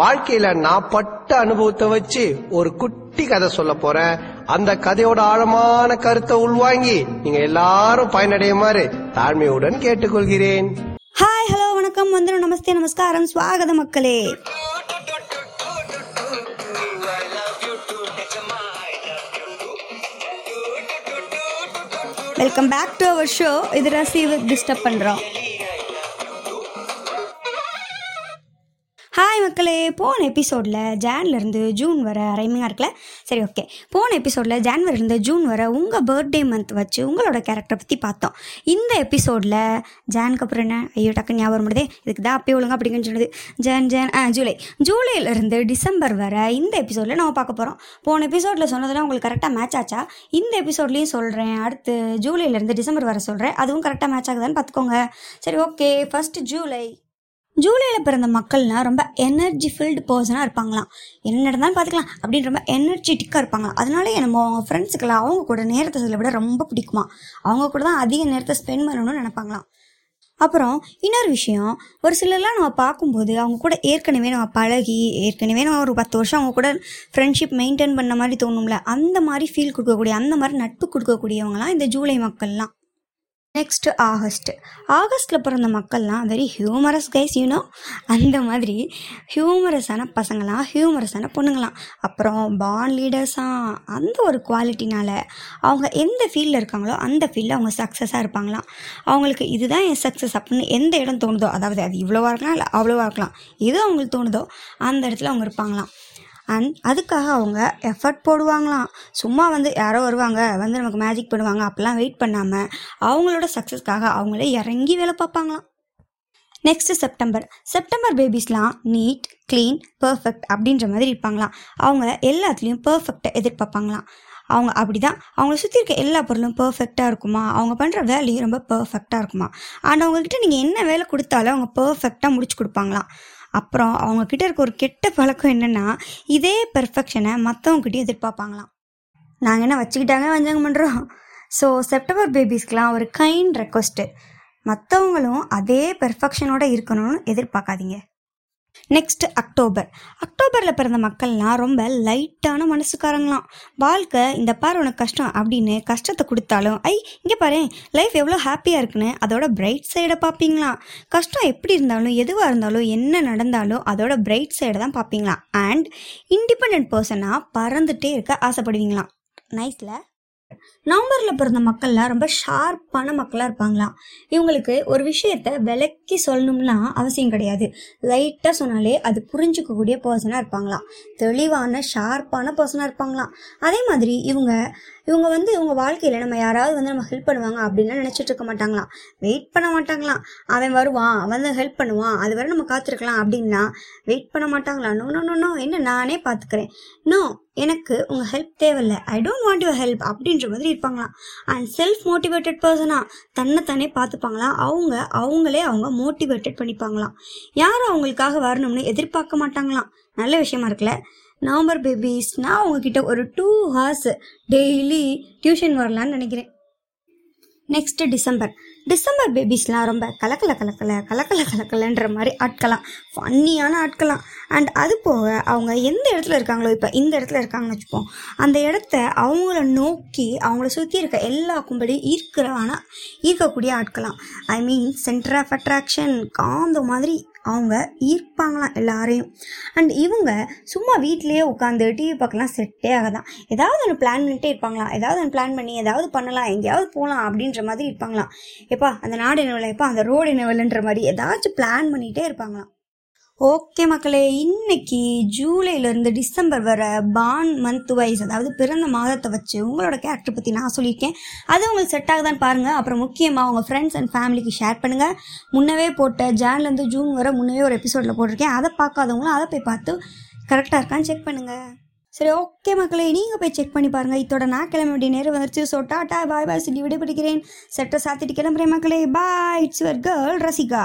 வாழ்க்கையில நான் பட்ட அனுபவத்தை வச்சு ஒரு குட்டி கதை சொல்ல போறேன். அந்த கதையோட ஆழமான கருத்தை உள்வாங்கி நீங்க எல்லாரும் பயனடையுமாறு தாழ்மையுடன் கேட்டுக்கொள்கிறேன். ஹாய், ஹலோ, வணக்கம், வந்தனம், நமஸ்தே, நமஸ்காரம், ஸ்வாகதம் மக்களே. Welcome back to our show. இது ரசி டிஸ்டர்ப் பண்ணுறோம். ஹாய் மக்களே, போன எபிசோடில் ஜான்லேருந்து ஜூன் வர ரைமிங்காக இருக்குல்ல, சரி ஓகே. போன எபிசோடில் ஜான்வரிலேருந்து ஜூன் வர உங்கள் பர்த்டே மந்த் வச்சு உங்களோட கேரக்டரை பற்றி பார்த்தோம். இந்த எபிசோடில் ஜானுக்கு அப்புறம் என்ன, ஐயோ டக்குன்னு ஞாபகம் முடியுதே, இதுக்கு தான் அப்பயே ஒழுங்காக அப்படிங்கன்னு சொன்னது. ஜூலைலேருந்து டிசம்பர் வர இந்த எபிசோடில் நம்ம பார்க்க போகிறோம். போன எபிசோடில் சொன்னதெல்லாம் உங்களுக்கு கரெக்டாக மேட்ச் ஆச்சா? இந்த எபிசோட்லேயும் சொல்கிறேன், அடுத்து ஜூலைலேருந்து டிசம்பர் வர சொல்கிறேன், அதுவும் கரெக்டாக மேட்ச் ஆகுதான்னு பார்த்துக்கோங்க. சரி ஓகே, ஃபஸ்ட்டு ஜூலை. ஜூலையில் பிறந்த மக்கள்னால் ரொம்ப எனர்ஜி ஃபில்டு பர்சனாக இருப்பாங்களாம். என்ன நடந்தாலும் பார்த்துக்கலாம் அப்படின்னு ரொம்ப எனர்ஜிட்டிக்காக இருப்பாங்களாம். அதனாலே நம்ம ஃப்ரெண்ட்ஸுக்கெல்லாம் அவங்க கூட நேரத்தை செலவிட ரொம்ப பிடிக்குமா, அவங்க கூட தான் அதிக நேரத்தை ஸ்பெண்ட் பண்ணணும்னு நினைப்பாங்களாம். அப்புறம் இன்னொரு விஷயம், ஒரு சிலர்லாம் நம்ம பார்க்கும்போது அவங்க கூட ஏற்கனவே நம்ம பழகி நம்ம ஒரு 10 வருஷம் அவங்க கூட ஃப்ரெண்ட்ஷிப் மெயின்டைன் பண்ண மாதிரி தோணும்ல, அந்த மாதிரி ஃபீல் கொடுக்கக்கூடிய, அந்த மாதிரி நட்பு கொடுக்கக்கூடியவங்களாம் இந்த ஜூலை மக்கள்லாம். Next August. ஆகஸ்ட்டில் பிறந்த மக்கள்லாம் வெரி ஹியூமரஸ் கைஸ், யூனோ, அந்த மாதிரி ஹியூமரஸான பசங்களாம், ஹியூமரஸான பொண்ணுங்களாம். அப்புறம் பாண்ட் லீடர்ஸாம். அந்த ஒரு குவாலிட்டினால அவங்க எந்த ஃபீல்டில் இருக்காங்களோ அந்த ஃபீல்டில் அவங்க சக்ஸஸாக இருப்பாங்களாம். அவங்களுக்கு இதுதான் என் சக்ஸஸ் அப்படின்னு எந்த இடம் தோணுதோ, அதாவது அது இவ்வளோவா இருக்கலாம் இல்லை அவ்வளோவா இருக்கலாம், எது அவங்களுக்கு தோணுதோ அந்த இடத்துல அவங்க இருப்பாங்களாம். அண்ட் அதுக்காக அவங்க எஃபர்ட் போடுவாங்களாம். சும்மா யாரோ வருவாங்க நமக்கு மேஜிக் பண்ணுவாங்க அப்படிலாம் வெயிட் பண்ணாமல் அவங்களோட சக்ஸஸ்க்காக அவங்களே இறங்கி வேலை பார்ப்பாங்களாம். Next September. செப்டம்பர் பேபிஸ்லாம் நீட், க்ளீன், பர்ஃபெக்ட் அப்படின்ற மாதிரி இருப்பாங்களாம். அவங்க எல்லாத்துலேயும் பர்ஃபெக்டை எதிர்பார்ப்பாங்களாம். அவங்க அப்படி தான், அவங்கள சுற்றி இருக்க எல்லா பொருளும் பர்ஃபெக்டாக இருக்குமா, அவங்க பண்ணுற வேலையும் ரொம்ப பர்ஃபெக்டாக இருக்குமா. அண்ட் அவங்கக்கிட்ட நீங்கள் என்ன வேலை கொடுத்தாலும் அவங்க பர்ஃபெக்டாக முடிச்சு கொடுப்பாங்களாம். அப்புறம் அவங்கக்கிட்ட இருக்க ஒரு கெட்ட பழக்கம் என்னென்னா, இதே பெர்ஃபெக்ஷனை மற்றவங்ககிட்டயும் எதிர்பார்ப்பாங்களாம். நாங்கள் என்ன வச்சுக்கிட்டாங்க வஞ்சாங்க பண்ணுறோம். ஸோ செப்டம்பர் பேபிஸ்க்கெலாம் ஒரு கைண்ட் ரெக்வஸ்ட்டு, மற்றவங்களும் அதே பெர்ஃபெக்ஷனோடு இருக்கணும்னு எதிர்பார்க்காதீங்க. Next October. அக்டோபரில் பிறந்த மக்கள்லாம் ரொம்ப லைட்டான மனசுக்காரங்களாம். வாழ்க்கை இந்த பாரு உனக்கு கஷ்டம் அப்படின்னு கஷ்டத்தை கொடுத்தாலும், ஐ இங்கே பாரு லைஃப் எவ்வளோ ஹாப்பியாக இருக்குன்னு அதோட பிரைட் சைடை பார்ப்பீங்களாம். கஷ்டம் எப்படி இருந்தாலும், எதுவாக இருந்தாலும், என்ன நடந்தாலும் அதோட பிரைட் சைடை தான் பார்ப்பீங்களாம். அண்ட் இண்டிபெண்ட் பர்சனாக பறந்துட்டே இருக்க ஆசைப்படுவீங்களாம். நைஸில். நவம்பரில் பிறந்த மக்கள்லாம் ரொம்ப ஷார்ப்பான மக்களாக இருப்பாங்களாம். இவங்களுக்கு ஒரு விஷயத்தை விளக்கி சொல்லணும்னா அவசியம் கிடையாது, லைட்டாக சொன்னாலே அது புரிஞ்சுக்கக்கூடிய பர்சனாக இருப்பாங்களாம். தெளிவான ஷார்ப்பான பர்சனாக இருப்பாங்களாம். அதே மாதிரி இவங்க இவங்க வாழ்க்கையில் நம்ம யாராவது நம்ம ஹெல்ப் பண்ணுவாங்க அப்படின்லாம் நினச்சிட்டு இருக்க மாட்டாங்களாம். வெயிட் பண்ண மாட்டாங்களாம். அவன் வருவான், ஹெல்ப் பண்ணுவான், அது வரை நம்ம காத்திருக்கலாம் அப்படின்னா வெயிட் பண்ண மாட்டாங்களாம். நோ, என்ன நானே பார்த்துக்கிறேன், நோ எனக்கு உங்கள் ஹெல்ப் தேவையில்லை, I don't want your help அப்படின்ற மாதிரி இருப்பாங்களாம். அண்ட் செல்ஃப் மோட்டிவேட்டட் பர்சனாக தன்னைத்தானே பார்த்துப்பாங்களாம். அவங்களே அவங்க மோட்டிவேட்டட் பண்ணிப்பாங்களாம். யாரும் அவங்களுக்காக வரணும்னு எதிர்பார்க்க மாட்டாங்களாம். நல்ல விஷயமா இருக்குல்ல. நவம்பர் பேபிஸ்னால் அவங்கக்கிட்ட ஒரு 2 hours டெய்லி டியூஷன் வரலான்னு நினைக்கிறேன். Next December. டிசம்பர் பேபிஸ்லாம் ரொம்ப கலக்கலன்ற மாதிரி ஆட்கலாம், ஃபன்னியான ஆட்கலாம். அண்ட் அது போக அவங்க எந்த இடத்துல இருக்காங்களோ, இப்போ இந்த இடத்துல இருக்காங்கன்னு வச்சுப்போம், அந்த இடத்த அவங்கள நோக்கி அவங்கள சுற்றி இருக்க எல்லா கும்பலையும் ஈர்க்கக்கூடிய ஆட்கலாம். I mean centre of attraction காந்த மாதிரி அவங்க ஈர்ப்பாங்களாம் எல்லாரையும். அண்ட் இவங்க சும்மா வீட்லேயே உட்காந்து டிவி பார்க்கலாம் செட்டே ஆகாதான். ஏதாவது ஒன்று பிளான் பண்ணிகிட்டே இருப்பாங்களாம். ஏதாவது பண்ணலாம், எங்கேயாவது போகலாம் அப்படின்ற மாதிரி இருப்பாங்களாம். எப்பா அந்த நாடு என்ன, எப்பா அந்த ரோடு என்னவில்லைன்ற மாதிரி ஏதாச்சும் பிளான் பண்ணிகிட்டே இருப்பாங்களாம். ஓகே மக்களே, இன்னைக்கு ஜூலைலேருந்து டிசம்பர் வர பாண்ட் மந்த் வைஸ், அதாவது பிறந்த மாதத்தை வச்சு உங்களோட கேரக்டர் பற்றி நான் சொல்லியிருக்கேன். அது உங்களுக்கு செட் ஆகுதான்னு பாருங்கள். அப்புறம் முக்கியமாக உங்கள் ஃப்ரெண்ட்ஸ் அண்ட் ஃபேமிலிக்கு ஷேர் பண்ணுங்கள். முன்னவே போட்ட ஜான்லேருந்து ஜூன் வர முன்னவே ஒரு எபிசோடில் போட்டிருக்கேன், அதை பார்க்காதவங்களும் அதை போய் பார்த்து கரெக்டாக இருக்கான்னு செக் பண்ணுங்கள். சரி ஓகே மக்களே, நீங்கள் போய் செக் பண்ணி பாருங்கள். இதோட நான் கிளம்ப வேண்டிய நேரம் வந்துருச்சு. ஸோ டாட்டா பாய் பாய் சொல்லி விடை பிடிக்கிறேன். செட்டை சாத்திட்டு கிளம்புறேன் மக்களே. Bye. It's your girl Rasika.